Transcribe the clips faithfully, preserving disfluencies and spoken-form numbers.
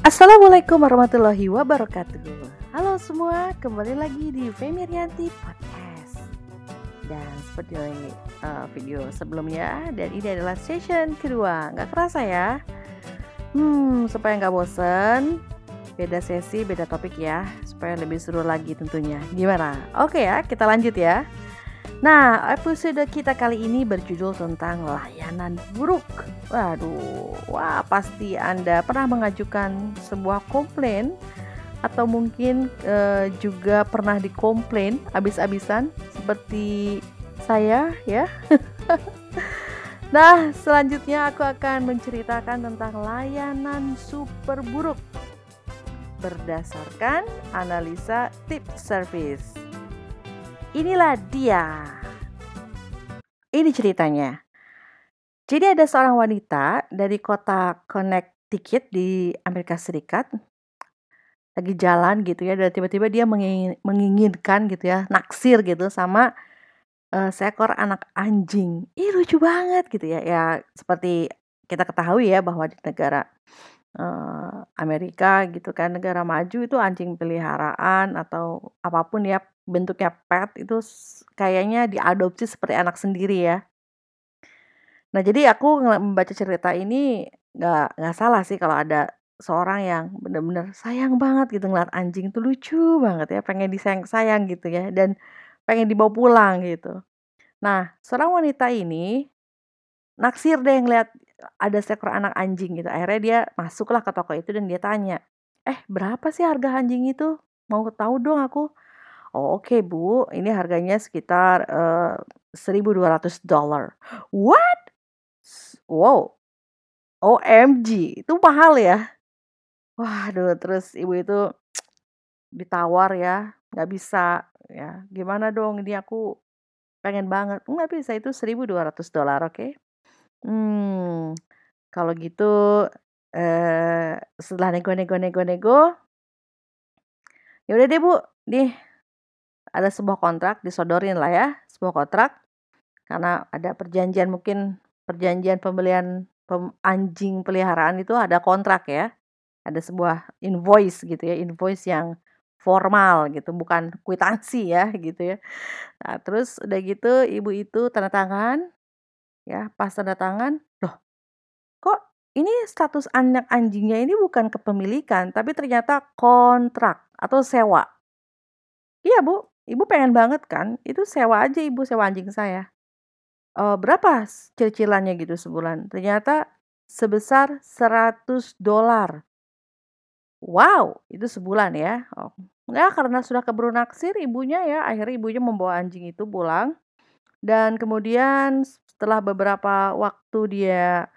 Assalamualaikum warahmatullahi wabarakatuh. Halo semua, kembali lagi di Femi Riyanti Podcast. Dan seperti uh, video sebelumnya, dan ini adalah session kedua. Gak kerasa ya? Hmm, supaya gak bosen, beda sesi, beda topik ya, supaya lebih seru lagi tentunya. Gimana? Oke ya, kita lanjut ya. Nah, episode kita kali ini berjudul tentang layanan buruk. Waduh, wah pasti Anda pernah mengajukan sebuah komplain atau mungkin eh, juga pernah dikomplain abis-abisan seperti saya ya. Nah, selanjutnya aku akan menceritakan tentang layanan super buruk berdasarkan analisa tip service. Inilah dia. Ini ceritanya. Jadi ada seorang wanita dari kota Connecticut di Amerika Serikat. Lagi jalan gitu ya, dan tiba-tiba dia menginginkan gitu ya, naksir gitu sama uh, seekor anak anjing. Ih, lucu banget gitu ya. Ya seperti kita ketahui ya bahwa di negara uh, Amerika gitu kan, negara maju itu anjing peliharaan atau apapun ya, bentuknya pet itu kayaknya diadopsi seperti anak sendiri ya. Nah jadi aku membaca cerita ini nggak nggak salah sih kalau ada seorang yang benar-benar sayang banget gitu ngeliat anjing itu lucu banget ya, pengen disayang-sayang gitu ya dan pengen dibawa pulang gitu. Nah seorang wanita ini naksir deh ngeliat ada seekor anak anjing gitu. Akhirnya dia masuklah ke toko itu dan dia tanya, eh berapa sih harga anjing itu? Mau tahu dong aku. Oh oke okay, bu, ini harganya sekitar uh, seribu dua ratus dolar. What? Wow, O M G, itu mahal ya. Wah, aduh, terus ibu itu ditawar ya, nggak bisa ya. Gimana dong? Ini aku pengen banget, nggak bisa itu seribu dua ratus dolar, oke? Okay? Hmm, kalau gitu uh, setelah nego-nego-nego-nego, ya udah deh bu, nih. Ada sebuah kontrak, disodorin lah ya, sebuah kontrak. Karena ada perjanjian, mungkin perjanjian pembelian pem, anjing peliharaan itu ada kontrak ya. Ada sebuah invoice gitu ya, invoice yang formal gitu, bukan kwitansi ya gitu ya. Nah, terus udah gitu ibu itu tanda tangan, ya pas tanda tangan, loh kok ini status anak anjingnya ini bukan kepemilikan, tapi ternyata kontrak atau sewa. Iya bu, ibu pengen banget kan, itu sewa aja ibu, sewa anjing saya. E, berapa cicilannya gitu sebulan? Ternyata sebesar seratus dolar. Wow, itu sebulan ya. Oh. Nah, karena sudah keburu naksir ibunya ya, akhirnya ibunya membawa anjing itu pulang. Dan kemudian setelah beberapa waktu dia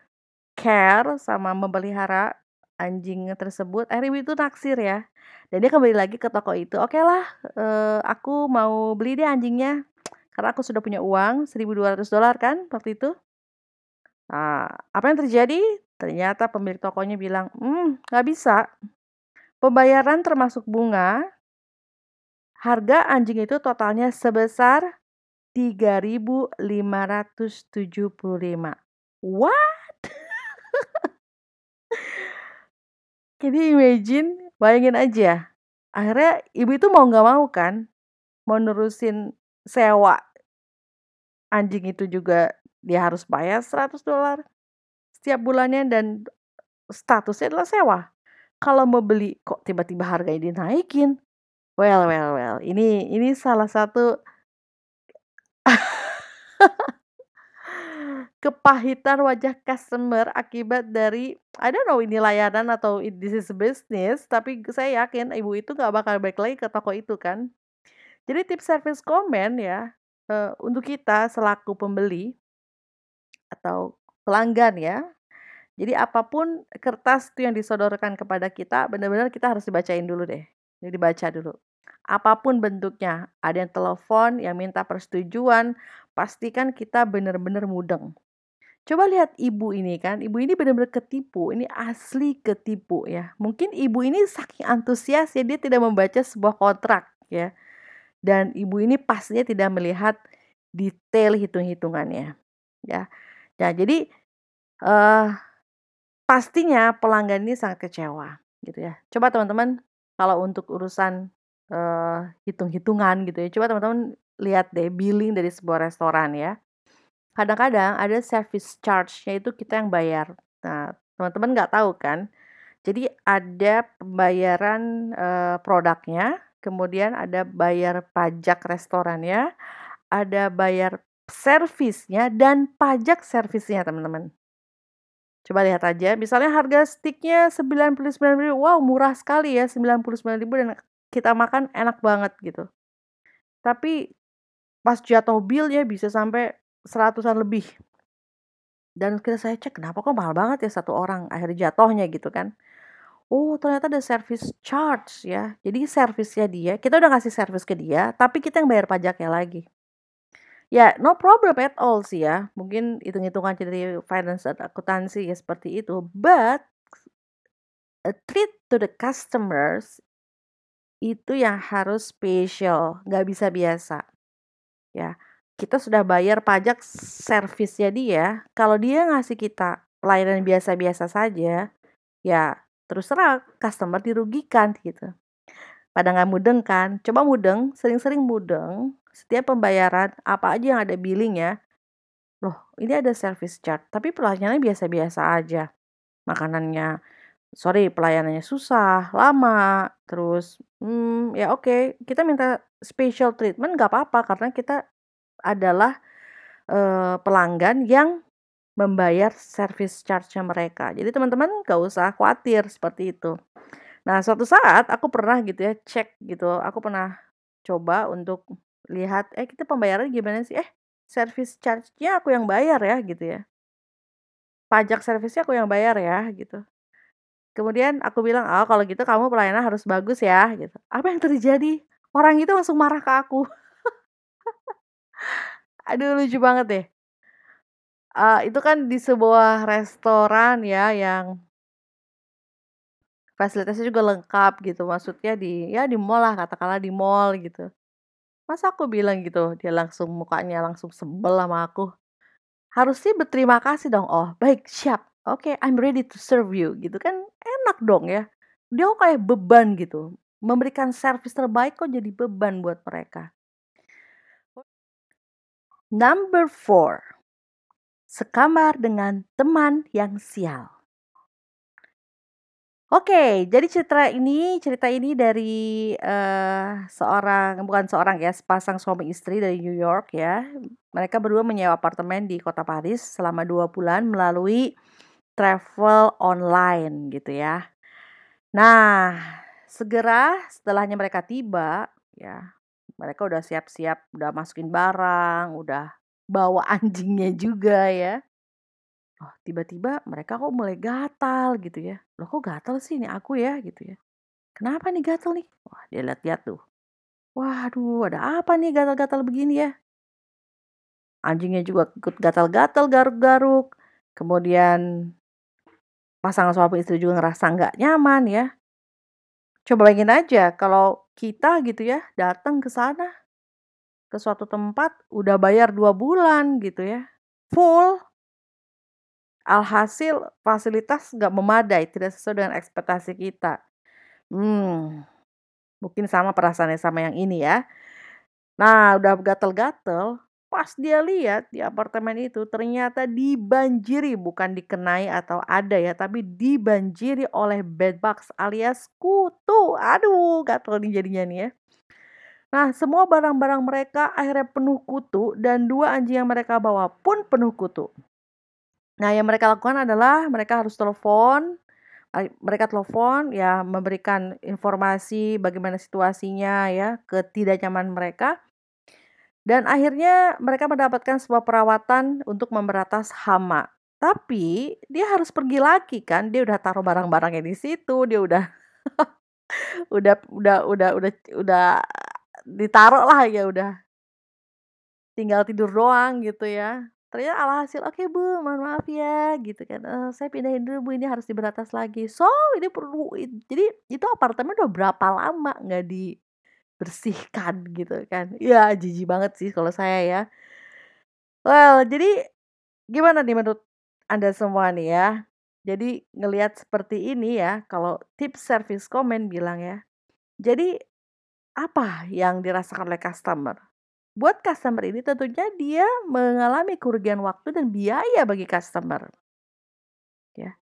care sama memelihara anjing tersebut, akhirnya ibu itu naksir ya. Dan dia kembali lagi ke toko itu. Oke okay lah, eh, aku mau beli deh anjingnya. Karena aku sudah punya uang, seribu dua ratus dolar kan waktu itu. Nah, apa yang terjadi? Ternyata pemilik tokonya bilang, hmm, gak bisa. Pembayaran termasuk bunga, harga anjing itu totalnya sebesar tiga ribu lima ratus tujuh puluh lima. What? Jadi imagine, bayangin aja, akhirnya ibu itu mau gak mau kan, mau nerusin sewa anjing itu juga dia harus bayar seratus dolar setiap bulannya dan statusnya adalah sewa. Kalau mau beli kok tiba-tiba harganya dinaikin. Well, well, well, ini ini salah satu kepahitan wajah customer akibat dari I don't know ini layanan atau this is business, tapi saya yakin ibu itu gak bakal balik lagi ke toko itu kan. Jadi tips service komen ya uh, untuk kita selaku pembeli atau pelanggan ya. Jadi apapun kertas itu yang disodorkan kepada kita benar-benar kita harus dibacain dulu deh. Jadi dibaca dulu. Apapun bentuknya, ada yang telepon, yang minta persetujuan, pastikan kita benar-benar mudeng. Coba lihat ibu ini kan, ibu ini benar-benar ketipu, ini asli ketipu ya. Mungkin ibu ini saking antusias ya, dia tidak membaca sebuah kontrak ya. Dan ibu ini pastinya tidak melihat detail hitung-hitungannya ya. Nah jadi uh, pastinya pelanggan ini sangat kecewa. gitu ya. Coba teman-teman kalau untuk urusan uh, hitung-hitungan gitu ya, coba teman-teman lihat deh billing dari sebuah restoran ya. Kadang-kadang ada service charge-nya itu kita yang bayar. Nah, teman-teman nggak tahu kan. Jadi ada pembayaran e, produknya, kemudian ada bayar pajak restorannya, ada bayar servisnya, dan pajak servisnya teman-teman. Coba lihat aja, misalnya harga steaknya sembilan puluh sembilan ribu, wow murah sekali ya sembilan puluh sembilan ribu dan kita makan enak banget gitu. Tapi pas jatuh bill ya bisa sampai seratusan lebih. Dan kita saya cek kenapa kok mahal banget ya satu orang akhirnya jatuhnya gitu kan. Oh ternyata ada service charge ya. Jadi servisnya dia, kita udah kasih servis ke dia, tapi kita yang bayar pajaknya lagi. Ya no problem at all sih ya. Mungkin hitung-hitungan dari finance dan akuntansi ya seperti itu. But a treat to the customers itu yang harus special, nggak bisa biasa. Ya. Kita sudah bayar pajak servisnya dia, kalau dia ngasih kita pelayanan biasa-biasa saja, ya terus terang customer dirugikan gitu. Pada nggak mudeng kan, coba mudeng, sering-sering mudeng, setiap pembayaran apa aja yang ada billingnya, loh ini ada service charge, tapi pelayanannya biasa-biasa aja. Makanannya, sorry pelayanannya susah, lama, terus hmm, ya oke, kita minta special treatment nggak apa-apa karena kita adalah e, pelanggan yang membayar service charge-nya mereka. Jadi teman-teman gak usah khawatir seperti itu. Nah suatu saat aku pernah gitu ya cek gitu, aku pernah coba untuk lihat, eh kita pembayaran gimana sih? Eh service charge-nya aku yang bayar ya gitu ya. Pajak servisnya aku yang bayar ya gitu. Kemudian aku bilang, oh kalau gitu kamu pelayanan harus bagus ya gitu. Apa yang terjadi? Orang itu langsung marah ke aku. Aduh lucu banget deh. Uh, itu kan di sebuah restoran ya yang fasilitasnya juga lengkap gitu. Maksudnya di ya di mall lah, katakanlah di mall gitu. Masa aku bilang gitu, dia langsung mukanya langsung sebel sama aku. Harusnya berterima kasih dong. Oh, baik, siap. Oke, okay, I'm ready to serve you gitu kan. Enak dong ya. Dia kok kayak beban gitu. Memberikan servis terbaik kok jadi beban buat mereka. Number four, sekamar dengan teman yang sial. Oke, jadi cerita ini cerita ini dari uh, seorang bukan seorang ya, sepasang suami istri dari New York ya. Mereka berdua menyewa apartemen di kota Paris selama dua bulan melalui travel online gitu ya. Nah, segera setelahnya mereka tiba ya. Mereka udah siap-siap, udah masukin barang, udah bawa anjingnya juga ya. Oh, tiba-tiba mereka kok mulai gatal gitu ya. Loh kok gatal sih ini aku ya gitu ya. Kenapa nih gatal nih? Wah dia lihat-lihat tuh. Waduh ada apa nih gatal-gatal begini ya. Anjingnya juga ikut gatal-gatal, garuk-garuk. Kemudian pasangan suami istri juga ngerasa nggak nyaman ya. Coba bayangin aja kalau kita gitu ya datang ke sana ke suatu tempat udah bayar dua bulan gitu ya full, alhasil fasilitas nggak memadai, tidak sesuai dengan ekspektasi kita. Hmm, mungkin sama perasaannya sama yang ini ya. Nah udah gatel-gatel, pas dia lihat di apartemen itu ternyata dibanjiri, bukan dikenai atau ada ya, tapi dibanjiri oleh bedbugs alias kutu. Aduh, gatel nih jadinya nih ya. Nah, semua barang-barang mereka akhirnya penuh kutu dan dua anjing yang mereka bawa pun penuh kutu. Nah, yang mereka lakukan adalah mereka harus telepon, mereka telepon ya memberikan informasi bagaimana situasinya ya, ketidaknyaman mereka. Dan akhirnya mereka mendapatkan sebuah perawatan untuk memberatas hama. Tapi dia harus pergi lagi kan, dia udah taruh barang-barangnya di situ, dia udah udah udah udah udah udah ditaruh lah ya udah. Tinggal tidur doang gitu ya. Ternyata alhasil, oke okay, Bu, mohon maaf ya gitu kan. Uh, saya pindahin dulu Bu, ini harus diberatas lagi. So, ini perlu jadi itu apartemen udah berapa lama nggak di bersihkan gitu kan. Ya jijik banget sih kalau saya ya. Well, jadi gimana nih menurut Anda semua nih ya? Jadi ngelihat seperti ini ya, kalau tips service komen bilang ya. Jadi apa yang dirasakan oleh customer? Buat customer ini tentunya dia mengalami kerugian waktu dan biaya bagi customer. Ya.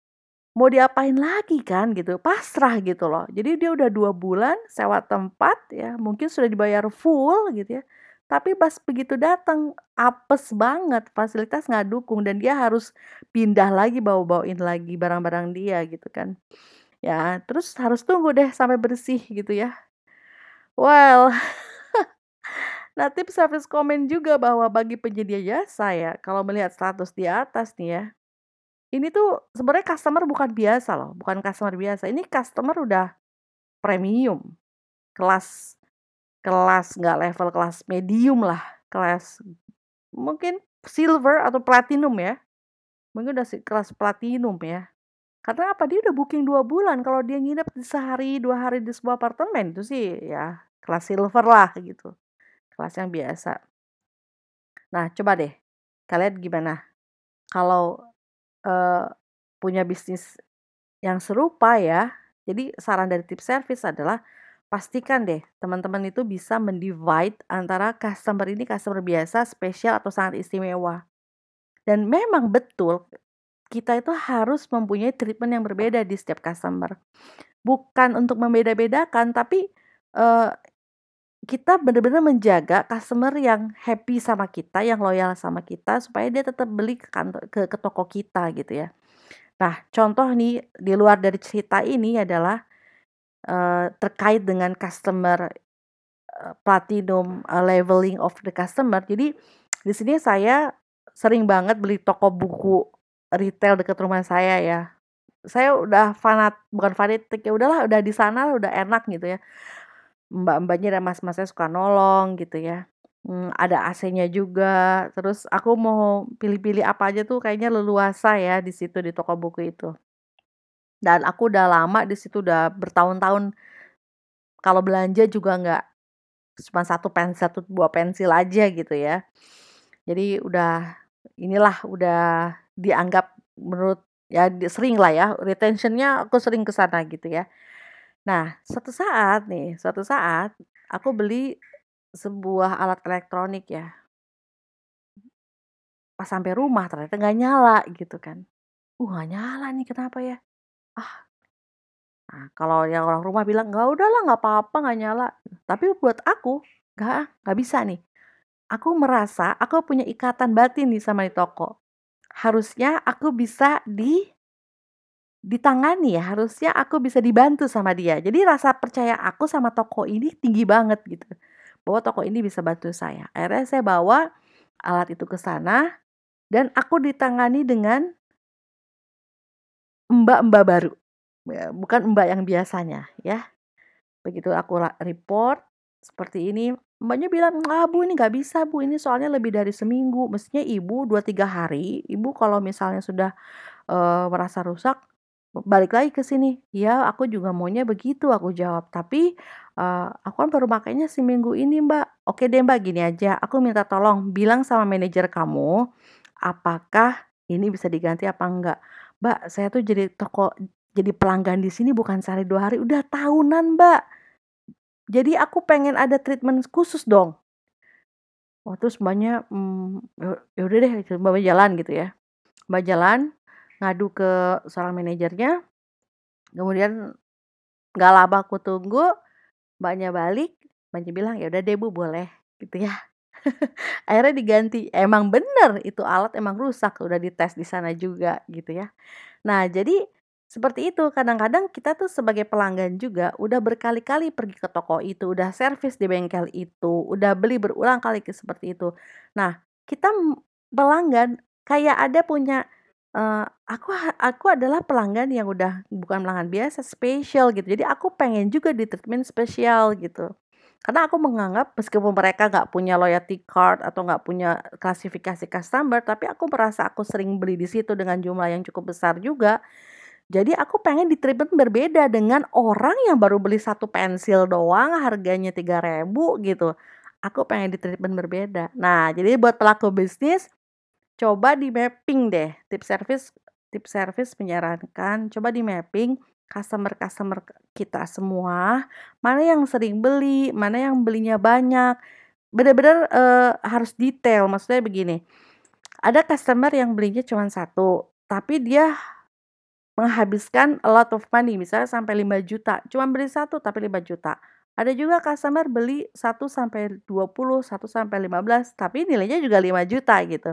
Mau diapain lagi kan gitu, pasrah gitu loh. Jadi dia udah dua bulan sewa tempat ya, mungkin sudah dibayar full gitu ya. Tapi pas begitu datang, apes banget, fasilitas nggak dukung dan dia harus pindah lagi, bawa-bawain lagi barang-barang dia gitu kan. Ya, terus harus tunggu deh sampai bersih gitu ya. Well, nah tips service komen juga bahwa bagi penyedia jasa ya, kalau melihat status di atas nih ya, ini tuh sebenarnya customer bukan biasa loh, bukan customer biasa. Ini customer udah premium, kelas kelas nggak level kelas medium lah, kelas mungkin silver atau platinum ya, mungkin udah kelas platinum ya. Karena apa, dia udah booking dua bulan. Kalau dia nginep di sehari dua hari di sebuah apartemen itu sih ya kelas silver lah gitu, kelas yang biasa. Nah coba deh kalian gimana kalau uh, punya bisnis yang serupa ya. Jadi saran dari tip service adalah pastikan deh teman-teman itu bisa mendivide antara customer ini customer biasa, spesial, atau sangat istimewa. Dan memang betul kita itu harus mempunyai treatment yang berbeda di setiap customer. Bukan untuk membeda-bedakan, tapi uh, kita benar-benar menjaga customer yang happy sama kita, yang loyal sama kita, supaya dia tetap beli ke, kantor, ke, ke toko kita gitu ya. Nah contoh nih di luar dari cerita ini adalah Uh, terkait dengan customer uh, platinum uh, leveling of the customer. Jadi di sini saya sering banget beli toko buku retail dekat rumah saya ya. Saya udah fanat, bukan fanatik ya, udahlah udah di sana udah enak gitu ya. Mbak-mbaknya dan mas-masnya suka nolong gitu ya. Hmm, ada A C-nya juga. Terus aku mau pilih-pilih apa aja tuh kayaknya leluasa ya di situ di toko buku itu. Dan aku udah lama di situ, udah bertahun-tahun. Kalau belanja juga nggak cuma satu pensil, satu buah pensil aja gitu ya. Jadi udah inilah udah dianggap menurut ya sering lah ya retentionnya, aku sering kesana gitu ya. Nah suatu saat nih, suatu saat aku beli sebuah alat elektronik ya. Pas sampai rumah ternyata nggak nyala gitu kan. Uh nggak nyala nih kenapa ya? Ah, nah, kalau yang orang rumah bilang nggak udahlah nggak apa-apa nggak nyala, tapi buat aku nggak nggak bisa nih. Aku merasa aku punya ikatan batin nih sama di toko. Harusnya aku bisa di ditangani ya, harusnya aku bisa dibantu sama dia. Jadi rasa percaya aku sama toko ini tinggi banget gitu, bahwa toko ini bisa bantu saya. Akhirnya saya bawa alat itu ke sana dan aku ditangani dengan mbak-mbak baru, bukan mbak yang biasanya ya. Begitu aku report seperti ini, mbaknya bilang, ah bu ini gak bisa bu, ini soalnya lebih dari seminggu, mestinya ibu dua tiga hari, ibu kalau misalnya sudah uh, merasa rusak balik lagi ke sini. Ya aku juga maunya begitu aku jawab, tapi uh, aku kan baru makainya seminggu ini mbak. Oke deh mbak gini aja, aku minta tolong bilang sama manajer kamu apakah ini bisa diganti apa enggak. Mbak, saya tuh jadi toko, jadi pelanggan di sini bukan sehari dua hari, udah tahunan, Mbak. Jadi aku pengen ada treatment khusus dong. Wah, terus mbaknya, hmm, yaudah deh, mbak jalan gitu ya. Mbak jalan, ngadu ke seorang manajernya. Kemudian nggak lama aku tunggu, mbaknya balik, mbaknya bilang yaudah deh bu, boleh gitu ya. Akhirnya diganti. Emang bener itu alat emang rusak, udah dites di sana juga gitu ya. Nah jadi seperti itu, kadang-kadang kita tuh sebagai pelanggan juga udah berkali-kali pergi ke toko itu, udah servis di bengkel itu, udah beli berulang kali seperti itu. Nah kita pelanggan kayak ada punya uh, aku aku adalah pelanggan yang udah bukan pelanggan biasa, spesial gitu. Jadi aku pengen juga di treatment spesial gitu. Karena aku menganggap meskipun mereka nggak punya loyalty card atau nggak punya klasifikasi customer, tapi aku merasa aku sering beli di situ dengan jumlah yang cukup besar juga. Jadi aku pengen di treatment berbeda dengan orang yang baru beli satu pensil doang harganya tiga ribu gitu. Aku pengen di treatment berbeda. Nah jadi buat pelaku bisnis coba di mapping deh tip service tip service menyarankan coba di mapping customer-customer kita semua, mana yang sering beli, mana yang belinya banyak. Benar-benar eh, harus detail, maksudnya begini. Ada customer yang belinya cuma satu, tapi dia menghabiskan a lot of money, misalnya sampai lima juta, cuma beli satu tapi lima juta. Ada juga customer beli satu sampai dua puluh, satu sampai lima belas, tapi nilainya juga lima juta gitu.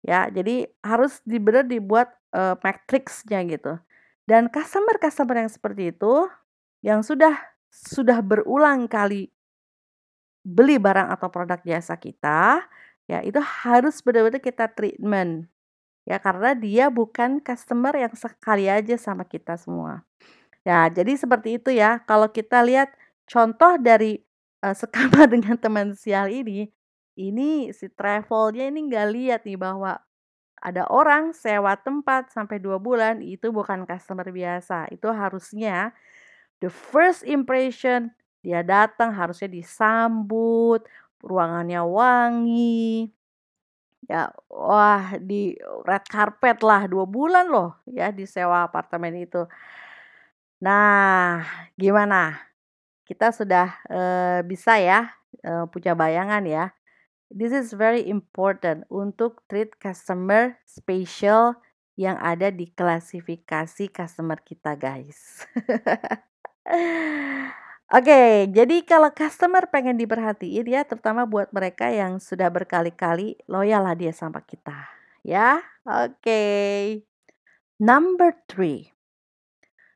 Ya, jadi harus benar dibuat uh, matriksnya gitu. Dan customer-customer yang seperti itu, yang sudah sudah berulang kali beli barang atau produk jasa kita, ya itu harus benar-benar kita treatment. Ya, karena dia bukan customer yang sekali aja sama kita semua. Ya, jadi seperti itu ya. Kalau kita lihat contoh dari uh, sekamar dengan teman sial ini, ini si travelnya ini nggak lihat nih bahwa ada orang sewa tempat sampai dua bulan, itu bukan customer biasa. Itu harusnya the first impression, dia datang harusnya disambut, ruangannya wangi. Ya, wah, di red carpet lah, dua bulan loh ya disewa apartemen itu. Nah, gimana? Kita sudah uh, bisa ya uh, punya bayangan ya. This is very important untuk treat customer special yang ada di klasifikasi customer kita, guys. Oke, okay, jadi kalau customer pengen diperhatiin ya, terutama buat mereka yang sudah berkali-kali loyal lah dia sama kita. Ya, oke. Okay. Number three.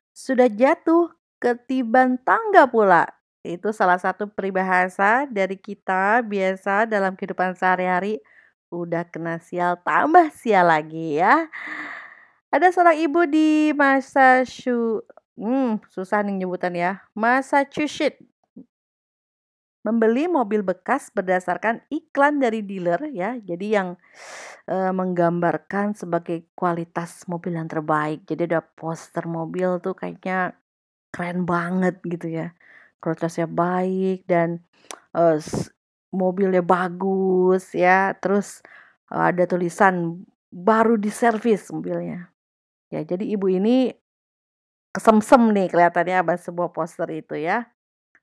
Sudah jatuh ketiban tangga pula. Itu salah satu peribahasa dari kita biasa dalam kehidupan sehari-hari. Udah kena sial, tambah sial lagi ya. Ada seorang ibu di Massachusetts. Hmm, susah nih nyebutan ya. Massachusetts membeli mobil bekas berdasarkan iklan dari dealer ya. Jadi yang e, menggambarkan sebagai kualitas mobil yang terbaik. Jadi ada poster mobil tuh kayaknya keren banget gitu ya. Kualitasnya baik dan e, mobilnya bagus ya. Terus e, ada tulisan baru diservis mobilnya. Ya, jadi ibu ini kesemsem nih kelihatannya abah sebuah poster itu ya.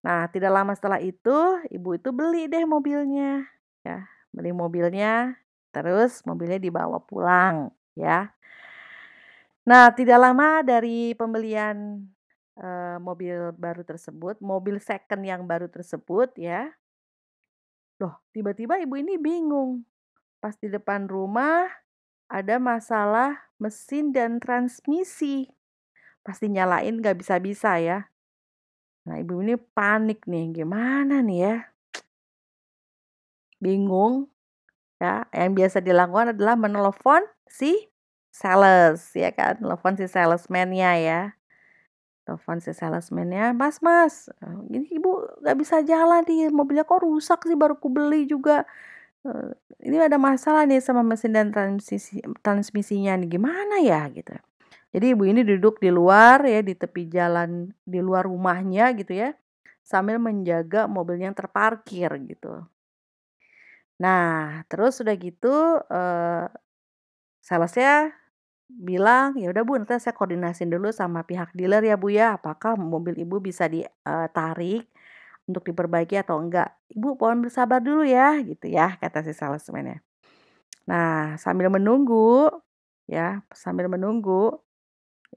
Nah, tidak lama setelah itu ibu itu beli deh mobilnya ya, beli mobilnya, terus mobilnya dibawa pulang ya. Nah, tidak lama dari pembelian e, mobil baru tersebut, mobil second yang baru tersebut ya. Loh, tiba-tiba ibu ini bingung. Pas di depan rumah ada masalah mesin dan transmisi. Pasti nyalain gak bisa-bisa ya. Nah, ibu ini panik nih. Gimana nih ya? Bingung. Ya, yang biasa dilakukan adalah menelpon si sales. Ya kan? Telepon si salesman-nya ya. Telepon si salesman-nya. Mas, mas. Ini ibu gak bisa jalan nih. Mobilnya kok rusak sih? Baru ku beli juga. Ini ada masalah nih sama mesin dan transmisi, transmisinya nih. Gimana ya? Gitu. Jadi ibu ini duduk di luar ya, di tepi jalan, di luar rumahnya gitu ya, sambil menjaga mobilnya yang terparkir gitu. Nah, terus udah gitu eh, salesnya bilang, ya udah bu, nanti saya koordinasin dulu sama pihak dealer ya bu ya, apakah mobil ibu bisa ditarik untuk diperbaiki atau enggak. Ibu mohon bersabar dulu ya, gitu ya, kata si salesman-nya. Nah, sambil menunggu ya, sambil menunggu.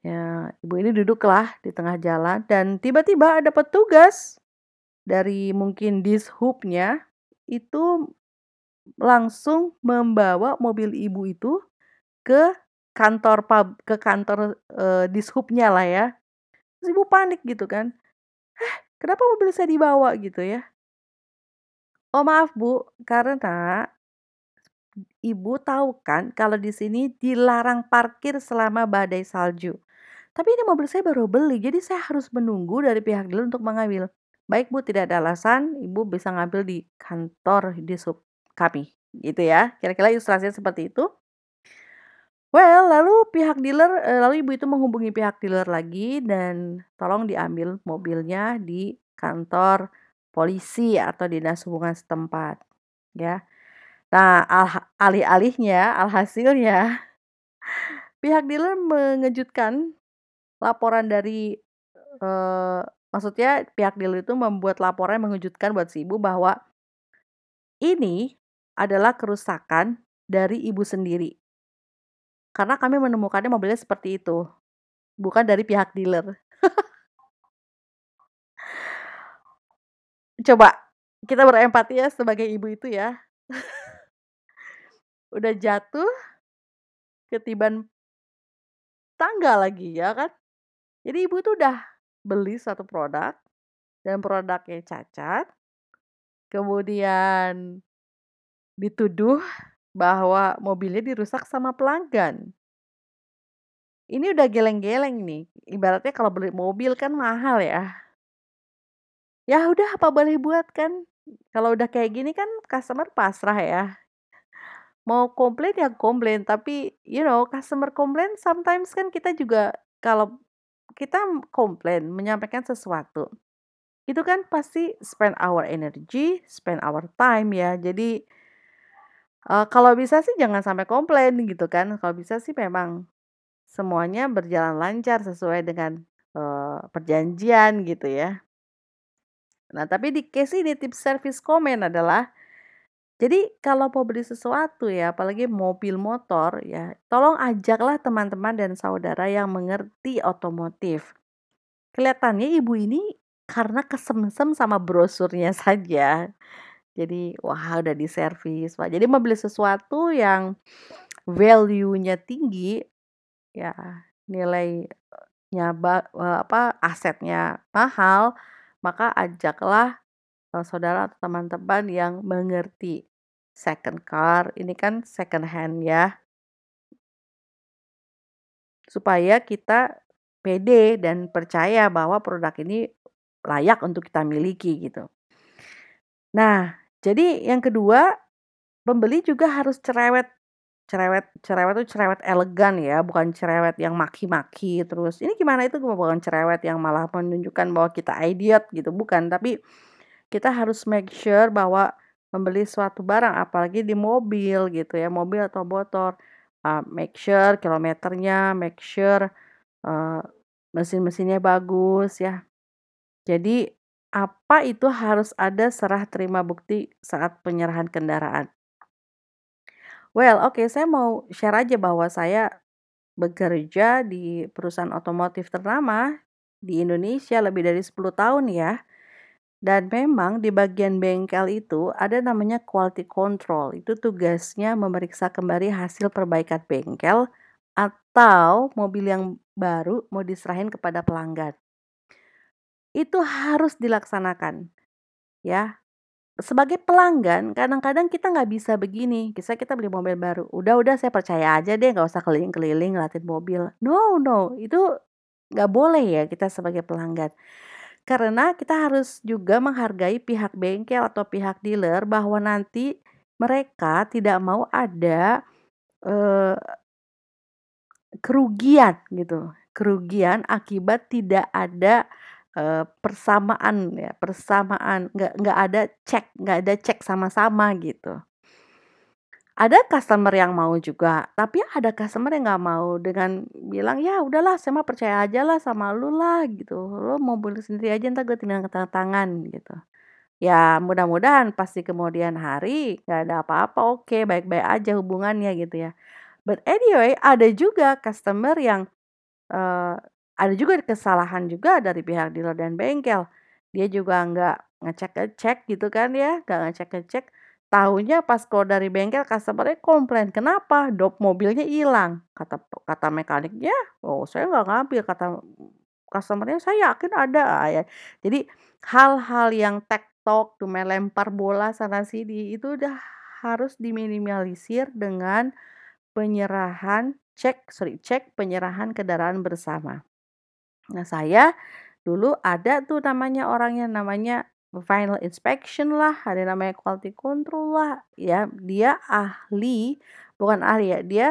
Ya, ibu ini duduklah di tengah jalan dan tiba-tiba ada petugas dari mungkin dishub-nya itu langsung membawa mobil ibu itu ke kantor pub, ke kantor e, dishub-nya lah ya. Terus ibu panik gitu kan. Eh, kenapa mobil saya dibawa gitu ya? Oh maaf bu, karena ibu tahu kan kalau di sini dilarang parkir selama badai salju. Tapi ini mobil saya baru beli, jadi saya harus menunggu dari pihak dealer untuk mengambil. Baik bu, tidak ada alasan, ibu bisa ngambil di kantor di sub kami. Gitu ya, kira-kira ilustrasinya seperti itu. Well, lalu pihak dealer, lalu ibu itu menghubungi pihak dealer lagi dan tolong diambil mobilnya di kantor polisi atau dinas hubungan setempat. Ya. Nah, alih-alihnya, alhasilnya Pihak dealer mengejutkan laporan dari uh, maksudnya pihak dealer itu membuat laporan yang mengejutkan buat si ibu bahwa ini adalah kerusakan dari ibu sendiri. Karena kami menemukannya mobilnya seperti itu, bukan dari pihak dealer. Coba kita berempati ya sebagai ibu itu ya. Udah jatuh, ketiban tangga lagi ya kan. Jadi ibu itu udah beli satu produk dan produknya cacat. Kemudian dituduh bahwa mobilnya dirusak sama pelanggan. Ini udah geleng-geleng nih. Ibaratnya kalau beli mobil kan mahal ya. Ya udah apa boleh buat kan. Kalau udah kayak gini kan customer pasrah ya. Mau komplain ya komplain. Tapi you know customer komplain sometimes kan kita juga. Kalau kita komplain menyampaikan sesuatu, itu kan pasti spend our energy, spend our time ya. Jadi Uh, kalau bisa sih jangan sampai komplain gitu kan. Kalau bisa sih memang semuanya berjalan lancar sesuai dengan uh, perjanjian gitu ya. Nah tapi di case ini tips service komen adalah, jadi kalau mau beli sesuatu ya, apalagi mobil motor ya, tolong ajaklah teman-teman dan saudara yang mengerti otomotif. Kelihatannya ibu ini karena kesemsem sama brosurnya saja. Jadi wah udah di servis. Jadi membeli sesuatu yang value-nya tinggi ya, nilainya apa asetnya mahal, maka ajaklah saudara atau teman-teman yang mengerti second car. Ini kan second hand ya. Supaya kita pede dan percaya bahwa produk ini layak untuk kita miliki gitu. Nah, jadi yang kedua, pembeli juga harus cerewet. Cerewet, cerewet itu cerewet elegan ya, bukan cerewet yang maki-maki terus. Ini gimana itu, bukan cerewet yang malah menunjukkan bahwa kita idiot gitu, bukan. Tapi kita harus make sure bahwa membeli suatu barang, apalagi di mobil gitu ya, mobil atau motor. Uh, make sure kilometernya, make sure uh, mesin-mesinnya bagus ya. Jadi apa itu harus ada serah terima bukti saat penyerahan kendaraan. Well, oke, okay, saya mau share aja bahwa saya bekerja di perusahaan otomotif ternama di Indonesia lebih dari sepuluh tahun ya. Dan memang di bagian bengkel itu ada namanya quality control. Itu tugasnya memeriksa kembali hasil perbaikan bengkel atau mobil yang baru mau diserahin kepada pelanggan. Itu harus dilaksanakan ya. Sebagai pelanggan kadang-kadang kita nggak bisa begini, kisah kita beli mobil baru, udah-udah saya percaya aja deh, nggak usah keliling-keliling ngeliatin mobil. No no, itu nggak boleh ya kita sebagai pelanggan, karena kita harus juga menghargai pihak bengkel atau pihak dealer bahwa nanti mereka tidak mau ada eh, kerugian gitu, kerugian akibat tidak ada persamaan ya, persamaan nggak nggak ada cek, nggak ada cek sama-sama gitu. Ada customer yang mau juga, tapi ada customer yang nggak mau dengan bilang ya udahlah, saya mah percaya aja lah sama lu lah gitu, lu mau beli sendiri aja, ntar gue tinggal tangan gitu. Ya mudah-mudahan pasti kemudian hari nggak ada apa-apa, oke baik-baik aja hubungannya gitu ya. But anyway, ada juga customer yang uh, ada juga kesalahan juga dari pihak dealer dan bengkel. Dia juga nggak ngecek-ngecek gitu kan ya. Nggak ngecek-ngecek. Tahunya pas kalau dari bengkel customernya komplain. Kenapa? Dop mobilnya hilang. Kata kata mekaniknya, oh saya nggak ngambil. Kata customernya, saya yakin ada. Ya. Jadi hal-hal yang tek-tok, cuma lempar bola sana sini, itu udah harus diminimalisir dengan penyerahan cek, sorry, cek penyerahan kendaraan bersama. Nah saya dulu ada tuh namanya orangnya namanya final inspection lah, ada namanya quality control lah ya. Dia ahli, bukan ahli ya, dia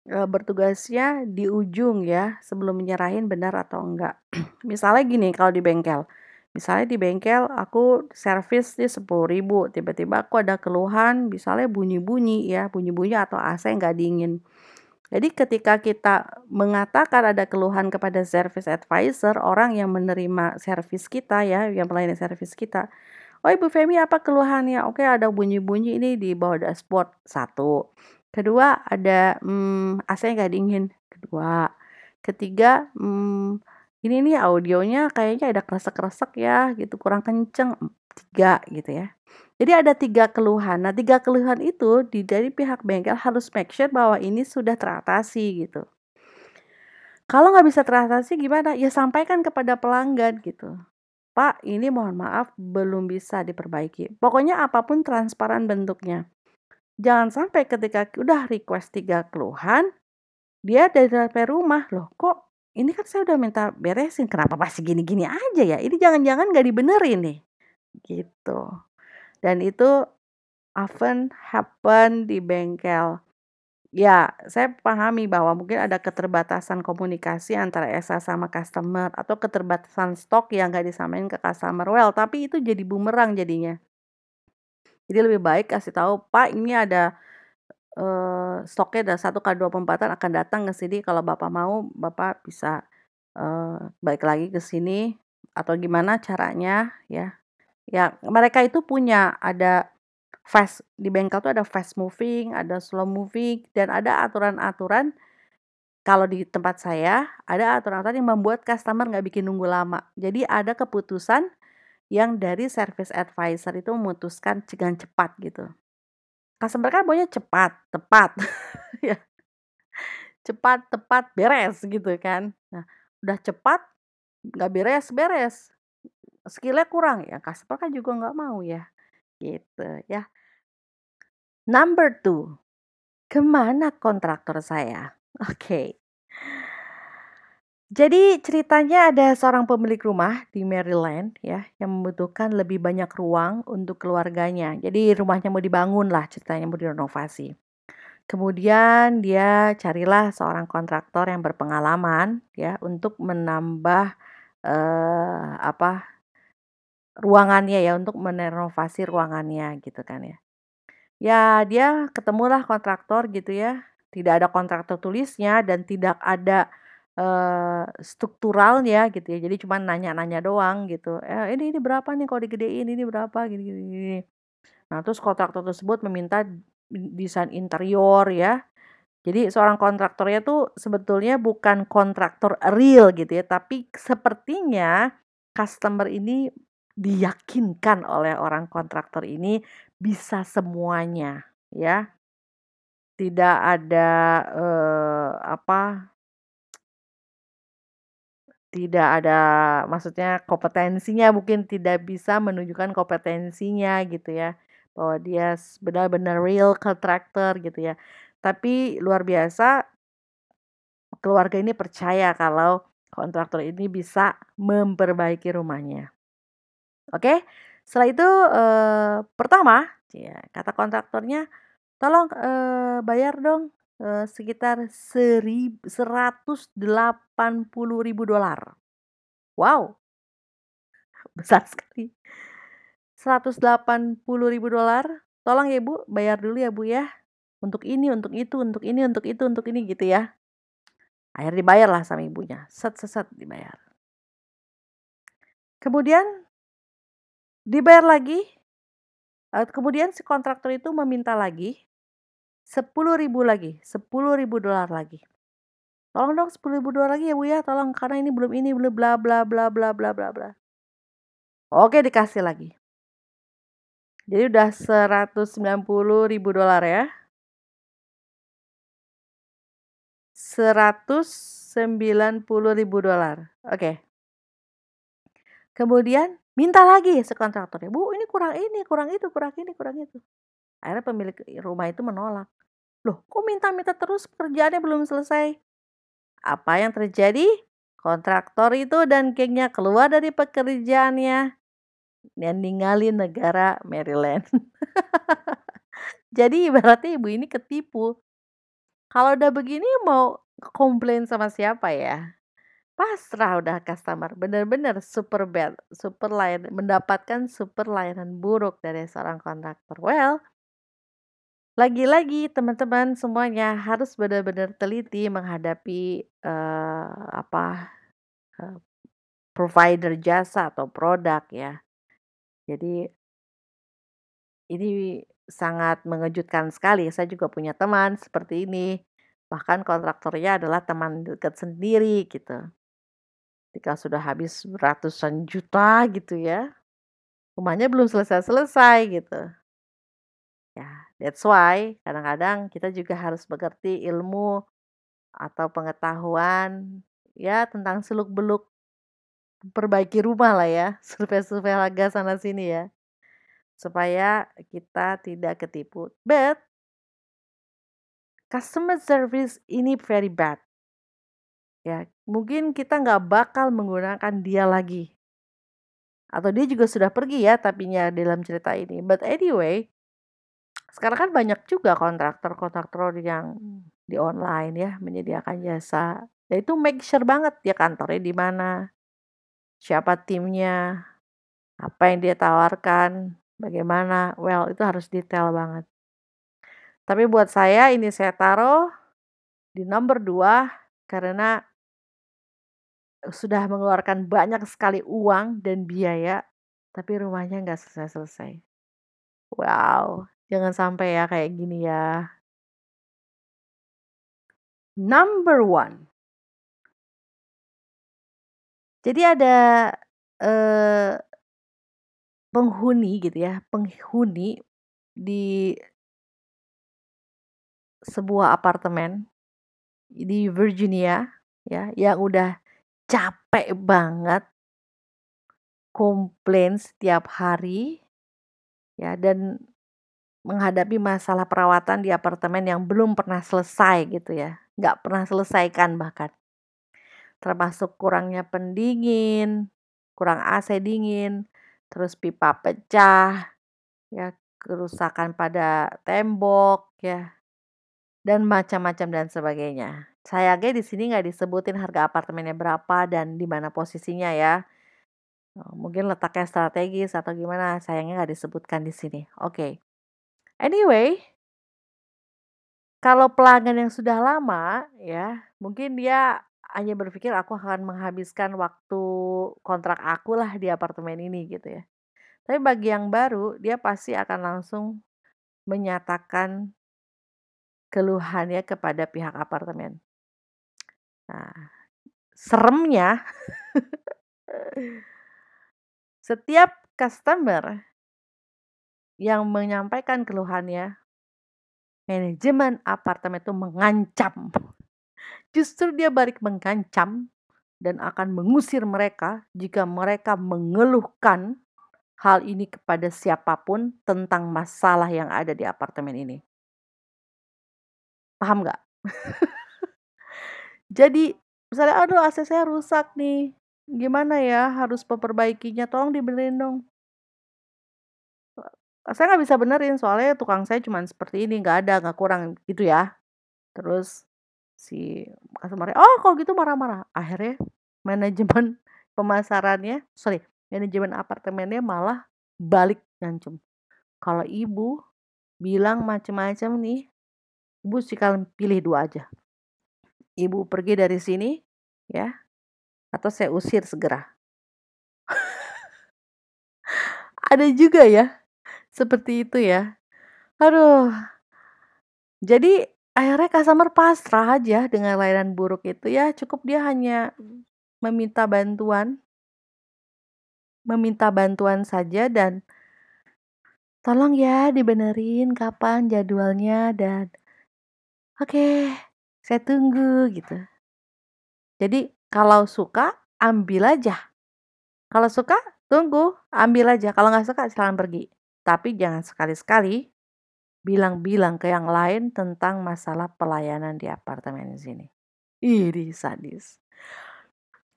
e, bertugasnya di ujung ya, sebelum menyerahin benar atau enggak. Misalnya gini, kalau di bengkel, misalnya di bengkel aku servis di sepuluh ribu, tiba-tiba aku ada keluhan misalnya bunyi-bunyi ya, bunyi-bunyi atau A C nggak dingin. Jadi ketika kita mengatakan ada keluhan kepada service advisor, orang yang menerima service kita ya, yang melayani service kita, oh Ibu Femi apa keluhannya? Oke, ada bunyi-bunyi ini di bawah dashboard, satu. Kedua, ada hmm, A C nggak dingin, kedua. Ketiga, hmm, ini nih audionya kayaknya ada kresek-kresek ya, gitu, kurang kenceng, tiga gitu ya. Jadi ada tiga keluhan. Nah, tiga keluhan itu di dari pihak bengkel harus make sure bahwa ini sudah teratasi gitu. Kalau nggak bisa teratasi gimana? Ya sampaikan kepada pelanggan gitu. Pak, ini mohon maaf belum bisa diperbaiki. Pokoknya apapun transparan bentuknya. Jangan sampai ketika udah request tiga keluhan, dia dari rumah, loh kok ini kan saya udah minta beresin, kenapa masih gini-gini aja ya? Ini jangan-jangan nggak dibenerin nih. Gitu. Dan itu often happen di bengkel. Ya, saya pahami bahwa mungkin ada keterbatasan komunikasi antara S A sama customer atau keterbatasan stok yang nggak disampaikan ke customer. Well, tapi itu jadi bumerang jadinya. Jadi lebih baik kasih tahu, Pak, ini ada eh, stoknya ada satu kali dua pempatan akan datang ke sini. Kalau Bapak mau, Bapak bisa eh, balik lagi ke sini atau gimana caranya ya. Ya, mereka itu punya ada fast, di bengkel tuh ada fast moving, ada slow moving, dan ada aturan-aturan. Kalau di tempat saya ada aturan-aturan yang membuat customer nggak bikin nunggu lama. Jadi ada keputusan yang dari service advisor itu memutuskan dengan cepat gitu. Customer kan maunya cepat, tepat, ya, cepat, tepat, beres gitu kan. Nah, udah cepat, nggak beres, beres. Skillnya kurang ya, customer kan juga nggak mau ya, gitu ya. Number two, kemana kontraktor saya? Oke, okay. Jadi ceritanya ada seorang pemilik rumah di Maryland ya, yang membutuhkan lebih banyak ruang untuk keluarganya. Jadi rumahnya mau dibangun lah, ceritanya mau direnovasi. Kemudian dia carilah seorang kontraktor yang berpengalaman ya untuk menambah eh, apa? ruangannya ya, untuk merenovasi ruangannya gitu kan ya. Ya dia ketemulah kontraktor gitu ya. Tidak ada kontraktor tulisnya dan tidak ada uh, strukturalnya gitu ya. Jadi cuma nanya-nanya doang gitu. Eh, ini ini berapa nih kalau digedein, ini berapa gini gini. Nah, terus kontraktor tersebut meminta desain interior ya. Jadi seorang kontraktornya tuh sebetulnya bukan kontraktor real gitu ya, tapi sepertinya customer ini diyakinkan oleh orang kontraktor ini bisa semuanya ya, tidak ada eh, apa tidak ada maksudnya kompetensinya, mungkin tidak bisa menunjukkan kompetensinya gitu ya, bahwa dia benar-benar real kontraktor gitu ya. Tapi luar biasa, keluarga ini percaya kalau kontraktor ini bisa memperbaiki rumahnya. Oke, setelah itu eh, pertama ya, kata kontraktornya, tolong eh, bayar dong eh, sekitar seratus delapan puluh ribu dolar. Wow, besar sekali. seratus delapan puluh ribu dolar, tolong ya Bu, bayar dulu ya Bu ya. Untuk ini, untuk itu, untuk ini, untuk itu, untuk ini gitu ya. Akhirnya dibayar lah sama ibunya, set-set dibayar. Kemudian dibayar lagi, kemudian si kontraktor itu meminta lagi sepuluh ribu lagi, sepuluh ribu dolar lagi. Tolong dong sepuluh ribu dolar lagi ya Bu ya, tolong karena ini belum ini, belum bla bla bla bla bla bla bla. Oke, dikasih lagi. Jadi udah seratus sembilan puluh ribu dolar ya. seratus sembilan puluh ribu dolar, oke. Kemudian minta lagi sekontraktornya, Bu ini kurang ini, kurang itu, kurang ini, kurang itu. Akhirnya pemilik rumah itu menolak. Loh kok minta-minta terus, pekerjaannya belum selesai. Apa yang terjadi? Kontraktor itu dan gengnya keluar dari pekerjaannya dan ninggalin negara Maryland. Jadi ibaratnya ibu ini ketipu. Kalau udah begini mau komplain sama siapa ya? Pasrah udah customer, bener-bener super bad, super layan, mendapatkan super layanan buruk dari seorang kontraktor. Well, Lagi-lagi teman-teman semuanya harus benar-benar teliti menghadapi eh, apa eh, provider jasa atau produk ya. Jadi ini sangat mengejutkan sekali. Saya juga punya teman seperti ini. Bahkan kontraktornya adalah teman dekat sendiri gitu. Ketika sudah habis ratusan juta gitu ya. Rumahnya belum selesai-selesai gitu. Ya, that's why kadang-kadang kita juga harus mengerti ilmu atau pengetahuan ya tentang seluk-beluk perbaiki rumah lah ya, survei-survei harga sana sini ya, supaya kita tidak ketipu. But customer service ini very bad. Ya, mungkin kita nggak bakal menggunakan dia lagi. Atau dia juga sudah pergi ya, tapinya dalam cerita ini. But anyway, sekarang kan banyak juga kontraktor-kontraktor yang di online ya menyediakan jasa. Dan itu make sure banget ya kantornya di mana, siapa timnya, apa yang dia tawarkan, bagaimana. Well, itu harus detail banget. Tapi buat saya ini saya taruh di nomor dua karena sudah mengeluarkan banyak sekali uang dan biaya, tapi rumahnya nggak selesai-selesai. Wow, jangan sampai ya kayak gini ya. Number one. Jadi ada eh, penghuni gitu ya, penghuni di sebuah apartemen di Virginia ya, yang udah capek banget komplain setiap hari ya, dan menghadapi masalah perawatan di apartemen yang belum pernah selesai gitu ya, nggak pernah selesaikan bahkan. Termasuk kurangnya pendingin, kurang A C dingin, terus pipa pecah, ya kerusakan pada tembok, ya dan macam-macam dan sebagainya. Sayangnya di sini nggak disebutin harga apartemennya berapa dan di mana posisinya ya. Mungkin letaknya strategis atau gimana, sayangnya nggak disebutkan di sini. Oke, okay. Anyway, kalau pelanggan yang sudah lama, ya mungkin dia hanya berpikir aku akan menghabiskan waktu kontrak aku lah di apartemen ini gitu ya. Tapi bagi yang baru, dia pasti akan langsung menyatakan keluhannya kepada pihak apartemen. Nah, seremnya setiap customer yang menyampaikan keluhannya, manajemen apartemen itu mengancam. Justru dia balik mengancam dan akan mengusir mereka jika mereka mengeluhkan hal ini kepada siapapun tentang masalah yang ada di apartemen ini. Paham nggak? Jadi misalnya, aduh A C saya rusak nih, gimana ya harus memperbaikinya, tolong dibenerin dong. Saya nggak bisa benerin soalnya tukang saya cuma seperti ini, nggak ada, nggak kurang gitu ya. Terus si customer, oh kalau gitu marah-marah. Akhirnya manajemen pemasarannya, sorry, manajemen apartemennya malah balik ngancem. Kalau ibu bilang macam-macam nih, ibu sih kalian pilih dua aja. Ibu pergi dari sini, ya, atau saya usir segera. Ada juga ya, seperti itu ya. Aduh, jadi akhirnya customer pasrah aja dengan layanan buruk itu ya, cukup dia hanya meminta bantuan, meminta bantuan saja dan tolong ya dibenerin kapan jadwalnya dan oke, okay, saya tunggu gitu. Jadi kalau suka ambil aja, kalau suka tunggu ambil aja, kalau nggak suka silahkan pergi. Tapi jangan sekali-sekali bilang-bilang ke yang lain tentang masalah pelayanan di apartemen di sini. Ih, sadis.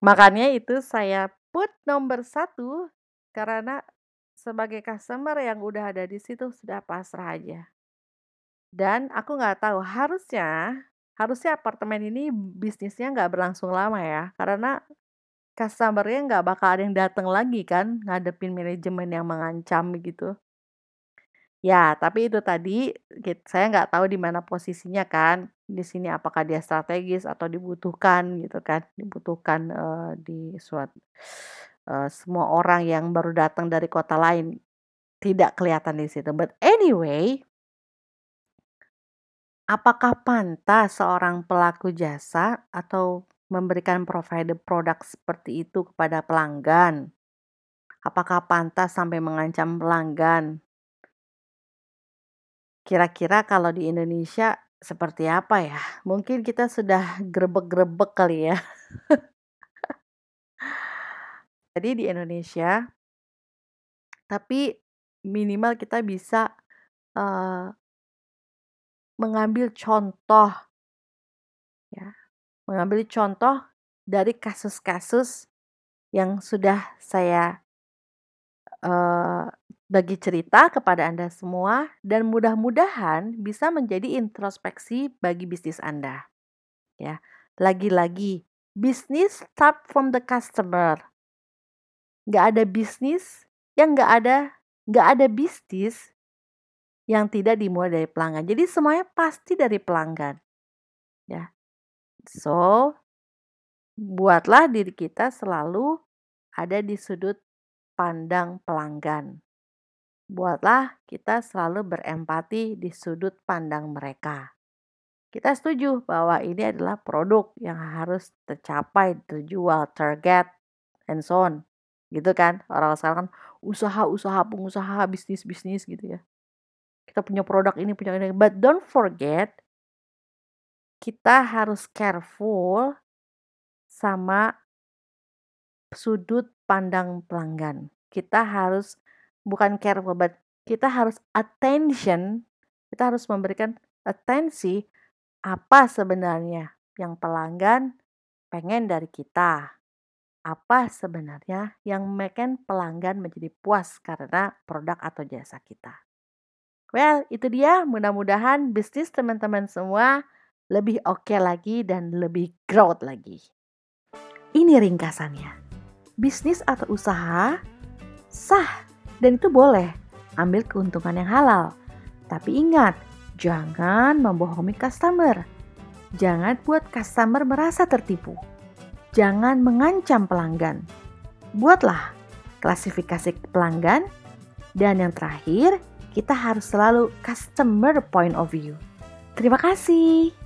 Makanya itu saya put nomor satu karena sebagai customer yang udah ada di situ sudah pasrah aja. Dan aku nggak tahu harusnya harusnya apartemen ini bisnisnya nggak berlangsung lama ya, karena customernya nggak bakal ada yang datang lagi kan ngadepin manajemen yang mengancam gitu. Ya, tapi itu tadi kit- saya nggak tahu di mana posisinya kan. Di sini apakah dia strategis atau dibutuhkan gitu kan? Dibutuhkan eh, di suat eh, semua orang yang baru datang dari kota lain tidak kelihatan di situ. But anyway, apakah pantas seorang pelaku jasa atau memberikan provider produk seperti itu kepada pelanggan? Apakah pantas sampai mengancam pelanggan? Kira-kira kalau di Indonesia seperti apa ya? Mungkin kita sudah grebek-grebek kali ya. Jadi di Indonesia, tapi minimal kita bisa eh, mengambil contoh, ya, mengambil contoh dari kasus-kasus yang sudah saya eh, bagi cerita kepada Anda semua dan mudah-mudahan bisa menjadi introspeksi bagi bisnis Anda. Ya, lagi-lagi bisnis start from the customer. Nggak ada bisnis yang nggak ada, nggak ada bisnis yang tidak dimulai dari pelanggan. Jadi semuanya pasti dari pelanggan. Ya. So, buatlah diri kita selalu ada di sudut pandang pelanggan. Buatlah kita selalu berempati di sudut pandang mereka. Kita setuju bahwa ini adalah produk yang harus tercapai, terjual, target, and so on. Gitu kan? Orang sekarang kan usaha-usaha, pengusaha, bisnis-bisnis gitu ya. Kita punya produk ini, punya ini. But don't forget, kita harus careful sama sudut pandang pelanggan. Kita harus, bukan careful, but kita harus attention, kita harus memberikan atensi apa sebenarnya yang pelanggan pengen dari kita. Apa sebenarnya yang membuat pelanggan menjadi puas karena produk atau jasa kita. Well, itu dia. Mudah-mudahan bisnis teman-teman semua lebih oke lagi dan lebih growth lagi. Ini ringkasannya. Bisnis atau usaha sah dan itu boleh. Ambil keuntungan yang halal. Tapi ingat, jangan membohongi customer. Jangan buat customer merasa tertipu. Jangan mengancam pelanggan. Buatlah klasifikasi pelanggan. Dan yang terakhir, kita harus selalu customer point of view. Terima kasih.